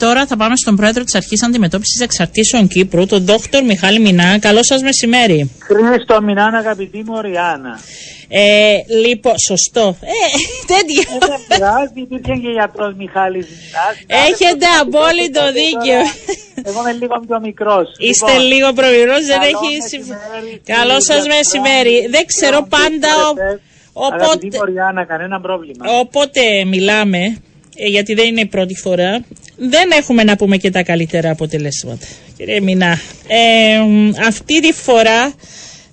Τώρα θα πάμε στον πρόεδρο της Αρχής Αντιμετώπισης Εξαρτήσεων Κύπρου, τον Δόκτωρ Μιχάλη Μηνά. Καλώς σας μεσημέρι. Χρήστο Μηνάν, αγαπητή Μωριάνα. Λοιπόν, σωστό. Τέτοιο. Δεν πειράζει, υπήρχε και γιατρός Μιχάλης Μηνάς. Έχετε απόλυτο δίκιο. Εγώ είμαι λίγο πιο μικρός. Είστε λίγο προβηρός, δεν έχει. Καλώς σας μεσημέρι. Δεν ξέρω πάντα. Αγαπητή Μωριάνα, κανένα πρόβλημα. Όποτε μιλάμε, γιατί δεν είναι η πρώτη φορά, δεν έχουμε να πούμε και τα καλύτερα αποτελέσματα. Κύριε Μηνά, αυτή τη φορά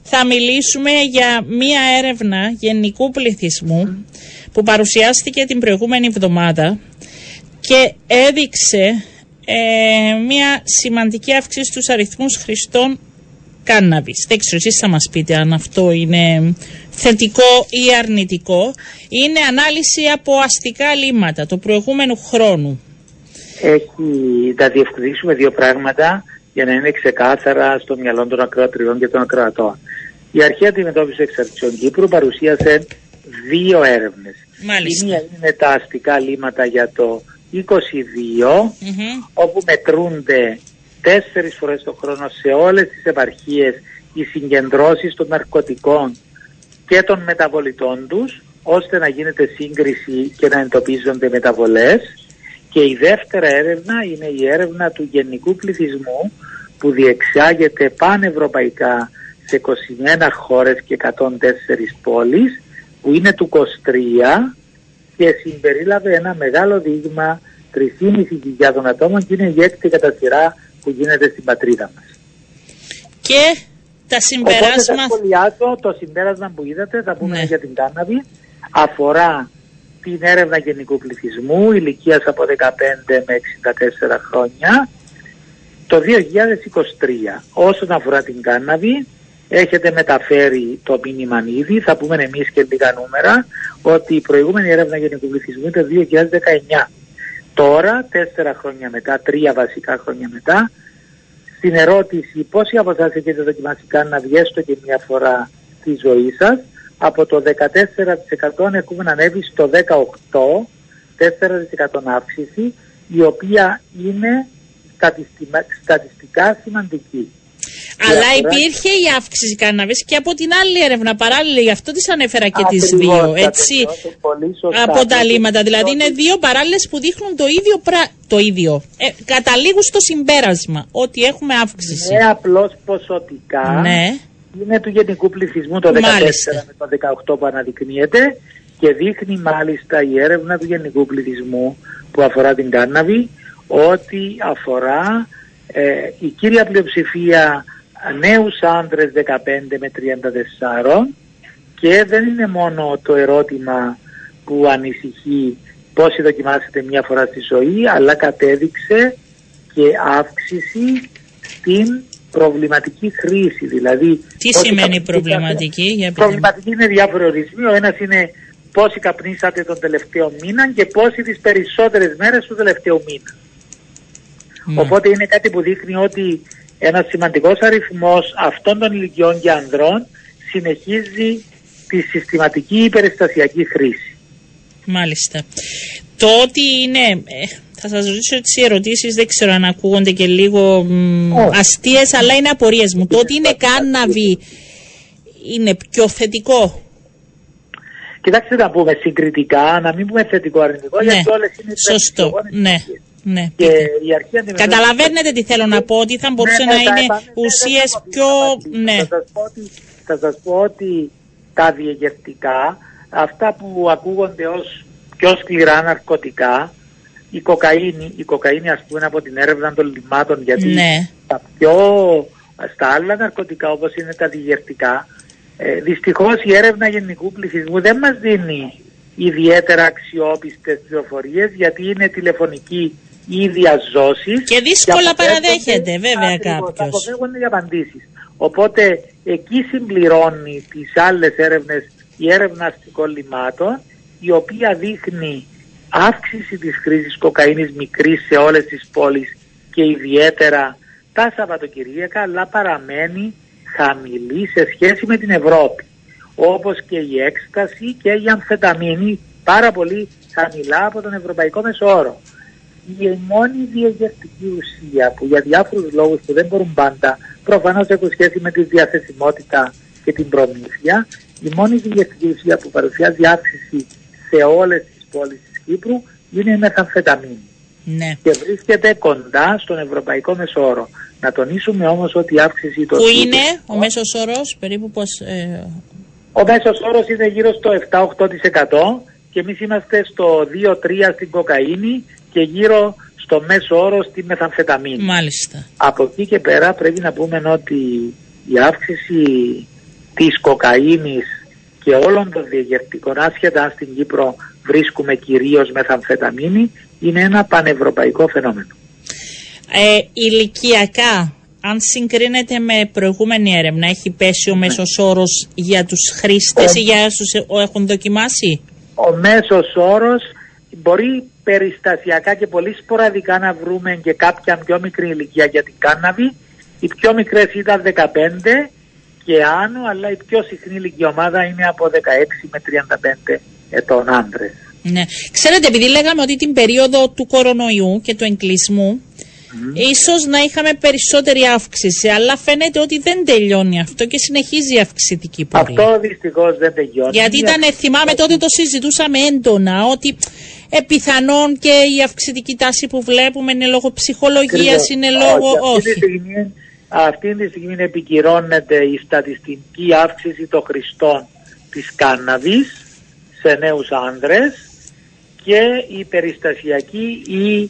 θα μιλήσουμε για μία έρευνα γενικού πληθυσμού που παρουσιάστηκε την προηγούμενη εβδομάδα και έδειξε μία σημαντική αύξηση στους αριθμούς χρηστών κάναβης. Δεν ξέρω, εσείς θα μας πείτε αν αυτό είναι θετικό ή αρνητικό. Είναι ανάλυση από αστικά λίμματα του προηγούμενου χρόνου. Θα διευκρινίσουμε δύο πράγματα για να είναι ξεκάθαρα στο μυαλό των ακροατριών και των ακροατών. Η Αρχή Αντιμετώπισης Εξαρτήσεων Κύπρου παρουσίασε δύο έρευνες. Η μία είναι τα αστικά λίμματα για το 22, όπου μετρούνται 4 φορές το χρόνο σε όλες τις επαρχίες οι συγκεντρώσεις των ναρκωτικών και των μεταβολητών τους, ώστε να γίνεται σύγκριση και να εντοπίζονται μεταβολές. Και η δεύτερη έρευνα είναι η έρευνα του γενικού πληθυσμού που διεξάγεται πανευρωπαϊκά σε 21 χώρες και 104 πόλεις, που είναι του 23 και συμπερίλαβε ένα μεγάλο δείγμα 3.500 ατόμων και είναι η έκτη κατά σειρά που γίνεται στην πατρίδα μας. Και τα συμπεράσματα... Το συμπέρασμα που είδατε, θα πούμε για την κάναβη, αφορά την έρευνα γενικού πληθυσμού ηλικίας από 15 με 64 χρόνια το 2023. Όσον αφορά την κάναβη, έχετε μεταφέρει το μήνυμα ήδη, θα πούμε εμείς και λίγα νούμερα, ότι η προηγούμενη έρευνα γενικού πληθυσμού ήταν το 2019. Τώρα, 4 χρόνια μετά, 3 βασικά χρόνια μετά, στην ερώτηση πόσοι από εσάς έχετε δοκιμάσει κάναβη έστω και μια φορά τη ζωή σας, από το 14% έχουμε ανέβει στο 18%, 4% αύξηση, η οποία είναι στατιστικά σημαντική. Αλλά υπήρχε η αύξηση κάναβης και από την άλλη έρευνα παράλληλη, γι' αυτό τις ανέφερα και τις δύο, έτσι, από τα λίμματα. Δηλαδή είναι δύο παράλληλες που δείχνουν το ίδιο καταλήγουν στο συμπέρασμα, ότι έχουμε αύξηση. Είναι απλώς ποσοτικά. Ναι. Είναι του γενικού πληθυσμού το 14 με το 18 που αναδεικνύεται και δείχνει μάλιστα η έρευνα του γενικού πληθυσμού που αφορά την κάναβη ότι αφορά η κύρια πλειοψηφία νέους άντρες 15 με 34 και δεν είναι μόνο το ερώτημα που ανησυχεί πόσοι δοκιμάσετε μια φορά στη ζωή, αλλά κατέδειξε και αύξηση στην προβληματική χρήση, δηλαδή... Τι σημαίνει προβληματική? Προβληματική είναι διάφοροι ορισμοί. Ο ένας είναι πόσοι καπνίσατε τον τελευταίο μήνα και πόσοι τις περισσότερες μέρες του τελευταίου μήνα. Οπότε είναι κάτι που δείχνει ότι ένας σημαντικός αριθμός αυτών των ηλικιών και ανδρών συνεχίζει τη συστηματική υπεριστασιακή χρήση. Μάλιστα. Το ότι είναι... Θα σας ρωτήσω τις ερωτήσεις, δεν ξέρω αν ακούγονται και λίγο αστείες, αλλά είναι απορίες μου. Το ότι είναι κάναβη είναι πιο θετικό. Κοιτάξτε να πούμε συγκριτικά, να μην πούμε θετικό αρνητικό, γιατί όλες είναι σωστό, ναι. Και η Αρχή Αντιμετώπισης... Καταλαβαίνετε τι θέλω να πω, ότι θα μπορούσε να είναι ουσίες πιο... Θα σας πω ότι τα διεγευτικά, αυτά που ακούγονται ως πιο σκληρά ναρκωτικά, η κοκαίνη ας πούμε από την έρευνα των λιμάτων, γιατί στα άλλα ναρκωτικά όπως είναι τα διηγευτικά, δυστυχώς η έρευνα γενικού πληθυσμού δεν μας δίνει ιδιαίτερα αξιόπιστες πληροφορίες, γιατί είναι τηλεφωνική ή διαζώσης. Και δύσκολα παραδέχεται βέβαια κάποιος. Αποφεύγονται οι απαντήσεις. Οπότε εκεί συμπληρώνει τις άλλες έρευνες η έρευνα αστικών λιμάτων, η οποία δείχνει αύξηση της χρήσης κοκαίνης μικρή σε όλες τις πόλεις και ιδιαίτερα τα Σαββατοκυριακά, αλλά παραμένει χαμηλή σε σχέση με την Ευρώπη. Όπως και η έκσταση και η αμφεταμίνη, πάρα πολύ χαμηλά από τον ευρωπαϊκό μεσόρο. η μόνη διαγερτική ουσία που για διάφορους λόγους που δεν μπορούν πάντα, προφανώς έχουν σχέση με τη διαθεσιμότητα και την προμήθεια, η μόνη διαγερτική ουσία που παρουσιάζει αύξηση σε όλες τις πόλεις της Κύπρου είναι η μεθαμφεταμίνη. Ναι. Και βρίσκεται κοντά στον ευρωπαϊκό μέσο όρο. Να τονίσουμε όμως ότι η αύξηση... Πού είναι ο μέσος όρος, περίπου πώς... Ο μέσος όρος είναι γύρω στο 7-8% και εμείς είμαστε στο 2-3% στην κοκαΐνη και γύρω στο μέσο όρο στη μεθαμφεταμίνη. Μάλιστα. Από εκεί και πέρα πρέπει να πούμε ότι η αύξηση της κοκαΐνης και όλων των διαγερτικών, άσχετα στην Κύπρο βρίσκουμε κυρίως μεθαμφεταμίνη, είναι ένα πανευρωπαϊκό φαινόμενο. Ηλικιακά, αν συγκρίνεται με προηγούμενη έρευνα, έχει πέσει ο μέσος όρος για τους χρήστες ή για όσους έχουν δοκιμάσει? Ο μέσος όρος μπορεί περιστασιακά και πολύ σποραδικά να βρούμε και κάποια πιο μικρή ηλικία για την κάναβη. Οι πιο μικρές ήταν 15 και άνω, αλλά η πιο συχνή ηλικία ομάδα είναι από 16 με 35 ετών άντρες. Ναι. Ξέρετε, επειδή λέγαμε ότι την περίοδο του κορονοϊού και του εγκλεισμού ίσως να είχαμε περισσότερη αύξηση, αλλά φαίνεται ότι δεν τελειώνει αυτό και συνεχίζει η αυξητική πορεία. Αυτό δυστυχώς δεν τελειώνει. Γιατί ήταν, θυμάμαι τότε το συζητούσαμε έντονα, ότι πιθανόν και η αυξητική τάση που βλέπουμε είναι λόγω ψυχολογίας, είναι λόγω... Αυτή τη στιγμή επικυρώνεται η στατιστική αύξηση των χρηστών της κάναβης σε νέους άνδρες και η περιστασιακή ή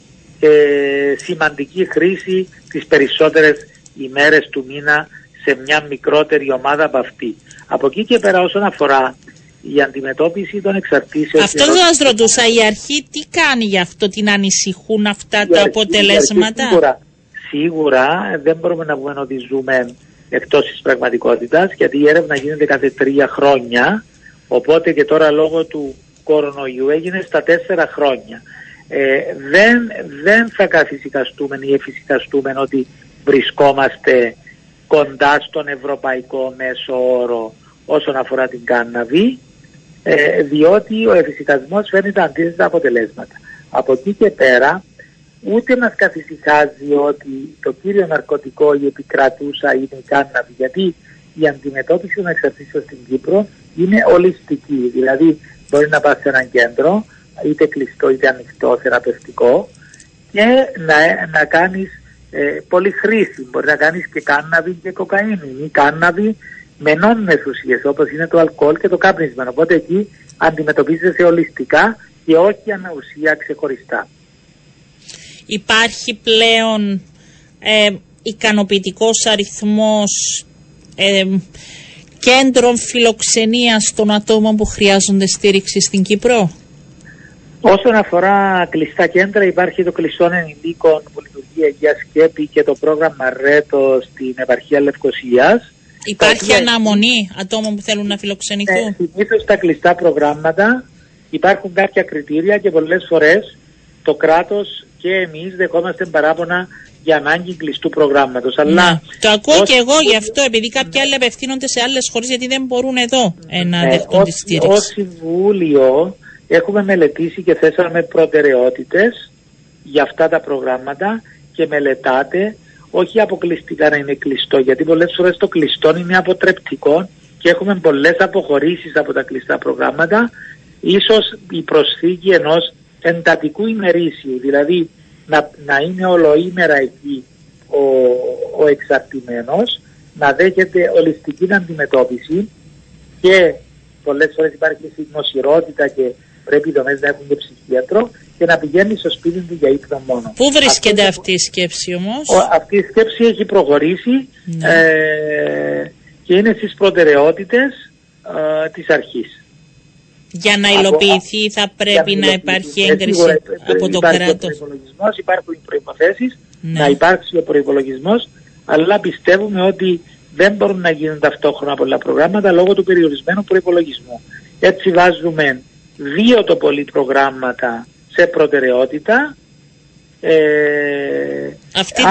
σημαντική χρήση τις περισσότερες ημέρες του μήνα σε μια μικρότερη ομάδα από αυτή. Από εκεί και πέρα όσον αφορά η αντιμετώπιση των εξαρτήσεων... Αυτό σας ρωτούσα, η αρχή τι κάνει γι' αυτό, την ανησυχούν αυτά τα αποτελέσματα? Σίγουρα δεν μπορούμε να πούμε ότι ζούμε εκτός της πραγματικότητας, γιατί η έρευνα γίνεται κάθε 3 χρόνια, οπότε και τώρα λόγω του κορονοϊού έγινε στα 4 χρόνια. Δεν θα καθησυχαστούμε ή εφησυχαστούμε ότι βρισκόμαστε κοντά στον ευρωπαϊκό μέσο όρο όσον αφορά την κάναβη, διότι ο εφησυχασμός φέρνει τα αντίθετα αποτελέσματα. Από εκεί και πέρα ούτε μας καθησυχάζει ότι το κύριο ναρκωτικό η επικρατούσα είναι η κάναβη, γιατί η αντιμετώπιση των εξαρτήσεων στην Κύπρο είναι ολιστική, δηλαδή μπορεί να πας σε έναν κέντρο είτε κλειστό είτε ανοιχτό θεραπευτικό και να κάνεις πολλή χρήση, μπορεί να κάνεις και κάναβη και κοκαίνη ή κάναβη με νόμιμες ουσίες όπως είναι το αλκοόλ και το κάπνισμα, οπότε εκεί αντιμετωπίζεσαι ολιστικά και όχι αναουσία ξεχωριστά. Υπάρχει πλέον ικανοποιητικός αριθμός κέντρων φιλοξενίας των ατόμων που χρειάζονται στήριξη στην Κύπρο? Όσον αφορά κλειστά κέντρα, υπάρχει το κλειστό ενηλίκων που λειτουργεί για Σκέπη και το πρόγραμμα ΡΕΤΟ στην επαρχία Λευκοσίας. Υπάρχει αναμονή ατόμων που θέλουν να φιλοξενηθούν? Συνήθως τα κλειστά προγράμματα υπάρχουν κάποια κριτήρια και πολλές φορές το κράτος και εμείς δεχόμαστε παράπονα για ανάγκη κλειστού προγράμματος. Αλλά το ακούω και εγώ γι' αυτό, επειδή κάποιοι άλλοι απευθύνονται σε άλλες χώρες γιατί δεν μπορούν εδώ να δεχτούν τη στήριξη. Ως Συμβούλιο έχουμε μελετήσει και θέσαμε προτεραιότητες για αυτά τα προγράμματα και μελετάτε, όχι αποκλειστικά να είναι κλειστό, γιατί πολλές φορές το κλειστό είναι αποτρεπτικό και έχουμε πολλές αποχωρήσεις από τα κλειστά προγράμματα. Ίσως η προσθήκη ενός εντατικού ημερήσιου, δηλαδή να είναι ολοήμερα εκεί ο εξαρτημένος, να δέχεται ολιστική αντιμετώπιση και πολλές φορές υπάρχει συνοσηρότητα και πρέπει οι δομές να έχουν και ψυχίατρο και να πηγαίνει στο σπίτι του για ύπνο μόνο. Πού βρίσκεται αυτή η σκέψη όμως? Αυτή η σκέψη έχει προχωρήσει και είναι στις προτεραιότητες της αρχής. Για να υλοποιηθεί θα πρέπει να υπάρχει έγκριση από το κράτος. Υπάρχουν οι προϋποθέσεις, να υπάρξει ο προϋπολογισμός, αλλά πιστεύουμε ότι δεν μπορούν να γίνουν ταυτόχρονα πολλά προγράμματα λόγω του περιορισμένου προϋπολογισμού. Έτσι βάζουμε 2 το πολύ προγράμματα σε προτεραιότητα.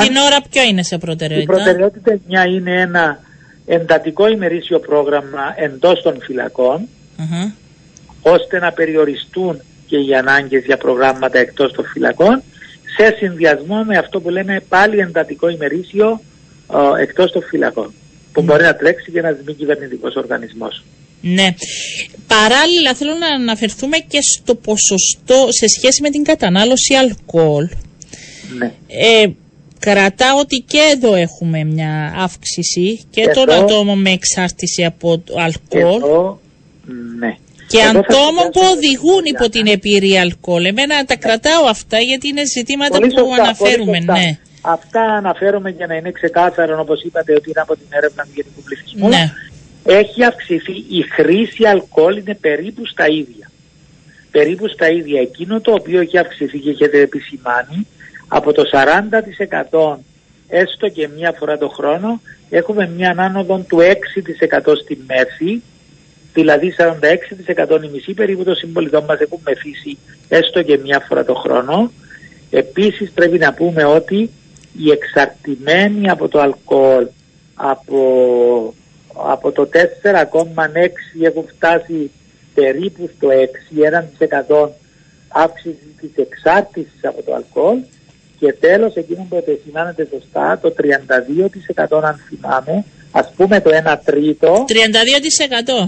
Την ώρα ποιο είναι σε προτεραιότητα? Η προτεραιότητα μια είναι ένα εντατικό ημερήσιο πρόγραμμα εντός των φυλακών, ώστε να περιοριστούν και οι ανάγκες για προγράμματα εκτός των φυλακών. σε συνδυασμό με αυτό που λέμε πάλι εντατικό ημερήσιο εκτός των φυλακών, που μπορεί να τρέξει και ένας μη κυβερνητικός οργανισμός. Ναι. Παράλληλα θέλω να αναφερθούμε και στο ποσοστό σε σχέση με την κατανάλωση αλκοόλ. Ναι. Κρατά ότι και εδώ έχουμε μια αύξηση και των ατόμων με εξάρτηση από το αλκοόλ. Εδώ, ναι. Και ατόμων που οδηγούν υπό την επίρρεια αλκοόλ. Εμένα τα κρατάω αυτά γιατί είναι ζητήματα πολύ που σωστά, αναφέρουμε. Ναι. Αυτά αναφέρομαι για να είναι ξεκάθαρο, όπως είπατε, ότι είναι από την έρευνα του γενικού πληθυσμού. Ναι. Έχει αυξηθεί η χρήση αλκοόλ, είναι περίπου στα ίδια. Περίπου στα ίδια. Εκείνο το οποίο έχει αυξηθεί και έχετε επισημάνει, από το 40% έστω και μία φορά το χρόνο, έχουμε μία ανάνοδο του 6% στη μέση, δηλαδή 46% η μισή περίπου των συμπολιτών μας έχουν μεθύσει έστω και μία φορά το χρόνο. Επίσης πρέπει να πούμε ότι οι εξαρτημένοι από το αλκοόλ από το 4,6 έχουν φτάσει περίπου στο 6,1% αύξηση της εξάρτησης από το αλκοόλ. Και τέλος, εκείνο που επισημάνεται σωστά, το 32% αν θυμάμαι, ας πούμε το 1 τρίτο... 32%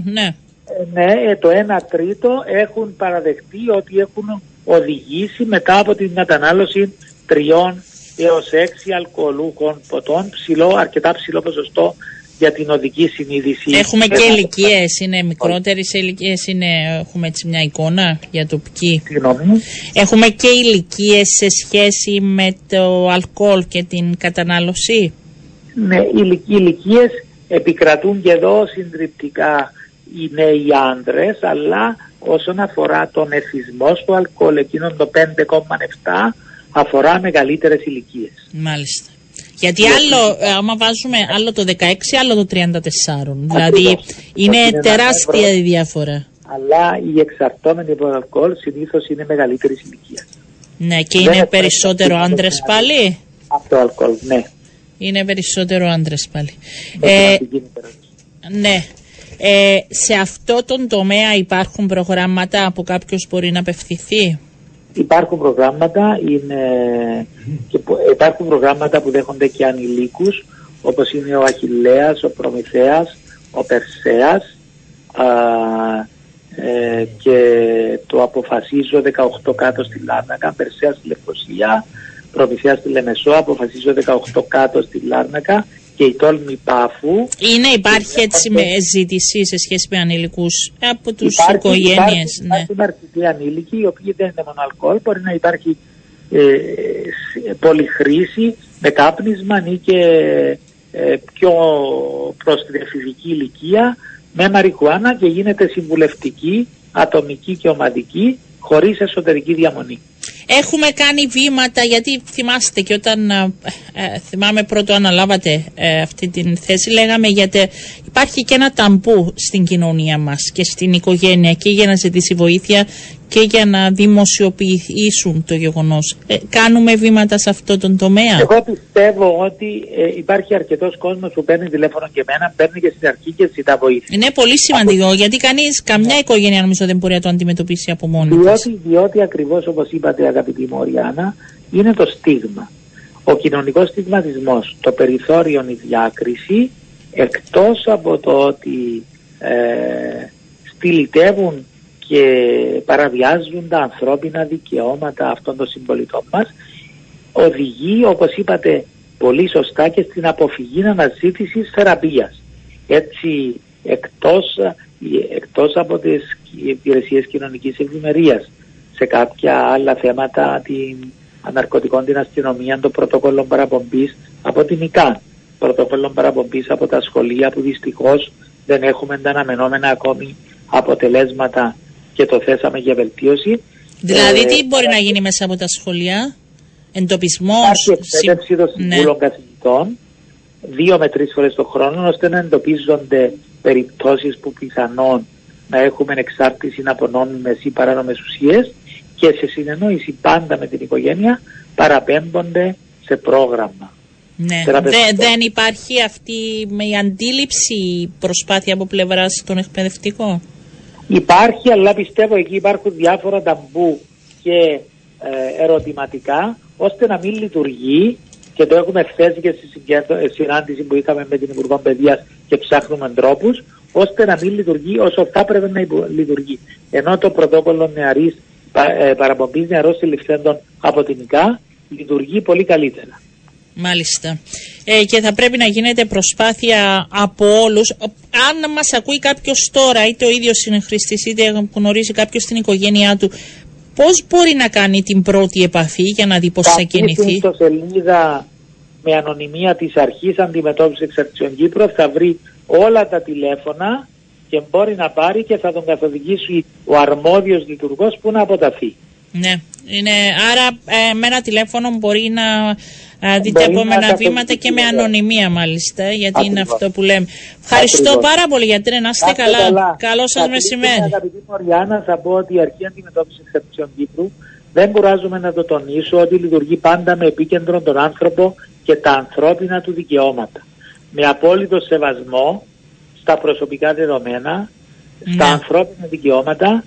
ναι. Ναι, το 1 τρίτο έχουν παραδεχτεί ότι έχουν οδηγήσει μετά από την κατανάλωση 3 έως 6 αλκοολούχων ποτών, αρκετά ψηλό ποσοστό για την οδική συνείδηση. Έχουμε και ηλικίες, είναι μικρότερες ηλικίες, έχουμε έτσι μια εικόνα για το ποιοι. Έχουμε και ηλικίες σε σχέση με το αλκοόλ και την κατανάλωση. Ναι, οι ηλικίες επικρατούν και εδώ συντριπτικά οι νέοι άντρες, αλλά όσον αφορά τον εθισμό στο αλκοόλ, εκείνον το 5,7 αφορά μεγαλύτερες ηλικίες. Μάλιστα. Γιατί άλλο, άμα βάζουμε άλλο το 16, άλλο το 34. Δηλαδή είναι τεράστια η διαφορά. Αλλά οι εξαρτώμενοι από τον αλκοόλ συνήθως είναι μεγαλύτερης ηλικίας. Ναι, και είναι περισσότερο άντρες πάλι. Αυτό αλκοόλ, ναι. Είναι περισσότερο άντρες πάλι. Ναι. Σε αυτό τον τομέα υπάρχουν προγράμματα που κάποιος μπορεί να απευθυνθεί. Υπάρχουν προγράμματα, υπάρχουν προγράμματα που δέχονται και ανηλίκους, όπως είναι ο Αχιλλέας, ο Προμηθέας, ο Περσέας και το αποφασίζω 18 κάτω στη Λάρνακα, Περσέας στη Λευκοσία, Προμηθέας στη Λεμεσό, αποφασίζω 18 κάτω στη Λάρνακα και η Τόλμη Πάφου. Υπάρχει έτσι με ζήτηση σε σχέση με ανηλικούς από τους οικογένειες. Υπάρχουν αρκετοί ανήλικοι, οι οποίοι δεν είναι μόνο αλκοόλ, μπορεί να υπάρχει πολυχρήση με κάπνισμα ή και πιο προς τη φυσική ηλικία με μαριχουάνα και γίνεται συμβουλευτική, ατομική και ομαδική χωρίς εσωτερική διαμονή. Έχουμε κάνει βήματα, γιατί θυμάστε και όταν θυμάμαι πρώτο αναλάβατε αυτή την θέση, λέγαμε γιατί υπάρχει και ένα ταμπού στην κοινωνία μας και στην οικογένεια και για να ζητήσει βοήθεια και για να δημοσιοποιήσουν το γεγονός. Κάνουμε βήματα σε αυτό τον τομέα. Εγώ πιστεύω ότι υπάρχει αρκετός κόσμος που παίρνει τηλέφωνο και εμένα, παίρνει και στην αρχή και ζητά βοήθεια. Είναι πολύ σημαντικό γιατί καμιά οικογένεια νομίζω δεν μπορεί να το αντιμετωπίσει από μόνη της. Διότι ακριβώς όπως είπατε αγαπητή Μωριάνα, είναι το στίγμα. Ο κοινωνικός στιγματισμός, το περιθώριο, η διάκριση, εκτός από το ότι στυλιτεύουν και παραβιάζουν τα ανθρώπινα δικαιώματα αυτών των συμπολιτών μας, οδηγεί, όπως είπατε πολύ σωστά, και στην αποφυγή αναζήτησης θεραπείας. Έτσι, εκτός από τις υπηρεσίες κοινωνικής ευημερίας, σε κάποια άλλα θέματα, την αναρκωτικών, την αστυνομία, των πρωτοκόλων παραπομπής από την ΙΚΑ, πρωτοκόλων παραπομπής από τα σχολεία, που δυστυχώς δεν έχουμε τα αναμενόμενα ακόμη αποτελέσματα και το θέσαμε για βελτίωση. Δηλαδή τι μπορεί να γίνει μέσα από τα σχολεία, εντοπισμός? Υπάρχει εκπαίδευση των συμβούλων καθηγητών 2 με 3 φορές το χρόνο, ώστε να εντοπίζονται περιπτώσεις που πιθανόν να έχουμε εξάρτηση από νόμιμες ή παράνομες ουσίες και σε συνεννόηση πάντα με την οικογένεια παραπέμπονται σε πρόγραμμα. Ναι. Δεν υπάρχει αυτή με η αντίληψη, προσπάθεια από πλευράς των εκπαιδευτικών. Υπάρχει, αλλά πιστεύω εκεί υπάρχουν διάφορα ταμπού και ερωτηματικά ώστε να μην λειτουργεί, και το έχουμε χθες και στη συνάντηση που είχαμε με την Υπουργό Παιδείας και ψάχνουμε τρόπους, ώστε να μην λειτουργεί όσο θα πρέπει να λειτουργεί. Ενώ το πρωτόκολλο νεαρής παραπομπής νεαρών συλληφθέντων από την ΙΚΑ λειτουργεί πολύ καλύτερα. Μάλιστα. Και θα πρέπει να γίνεται προσπάθεια από όλους. Αν μας ακούει κάποιος τώρα, είτε ο ίδιος είναι χρηστής, είτε γνωρίζει κάποιος στην οικογένειά του, πώς μπορεί να κάνει την πρώτη επαφή για να δει πώς θα κινηθεί? Στην ιστοσελίδα με ανωνυμία της Αρχής Αντιμετώπισης Εξαρτήσεων Κύπρου θα βρει όλα τα τηλέφωνα και μπορεί να πάρει και θα τον καθοδηγήσει ο αρμόδιος λειτουργός που να αποταθεί. Ναι. Άρα με ένα τηλέφωνο μπορεί να δείτε επόμενα βήματα και με ανωνυμία μάλιστα, γιατί ακριβώς είναι αυτό που λέμε. Ευχαριστώ πάρα πολύ, γιατρέ, να είστε καλά. Καλό σας μεσημέρι. Αγαπητή Μωριάνα, θα πω ότι η Αρχή Αντιμετώπισης Εξαρτήσεων Κύπρου, δεν κουράζομαι να το τονίσω, ότι λειτουργεί πάντα με επίκεντρο τον άνθρωπο και τα ανθρώπινα του δικαιώματα. Με απόλυτο σεβασμό στα προσωπικά δεδομένα, στα ανθρώπινα δικαιώματα,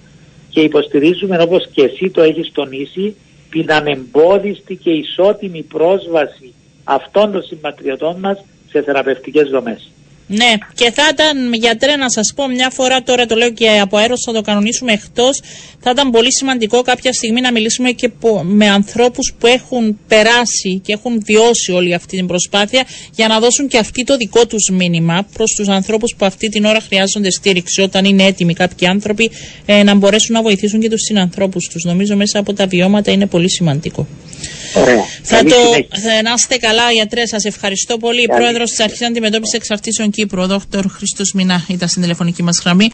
και υποστηρίζουμε, όπως και εσύ το έχεις τονίσει, την ανεμπόδιστη και ισότιμη πρόσβαση αυτών των συμπατριωτών μας σε θεραπευτικές δομές. Ναι, και θα ήταν, γιατρέ, να σας πω μια φορά, τώρα το λέω και από αέρος, θα το κανονίσουμε εκτός, θα ήταν πολύ σημαντικό κάποια στιγμή να μιλήσουμε και με ανθρώπους που έχουν περάσει και έχουν βιώσει όλη αυτή την προσπάθεια, για να δώσουν και αυτοί το δικό τους μήνυμα προς τους ανθρώπους που αυτή την ώρα χρειάζονται στήριξη, όταν είναι έτοιμοι κάποιοι άνθρωποι, να μπορέσουν να βοηθήσουν και τους συνανθρώπους τους. Νομίζω μέσα από τα βιώματα είναι πολύ σημαντικό. Να είστε καλά, γιατρέ, σας ευχαριστώ πολύ. Πρόεδρος της Αρχής Αντιμετώπισης Εξαρτήσεων Κύπρου, ο Δόκτωρ Χρήστος Μηνά, ήταν στην τηλεφωνική μας γραμμή.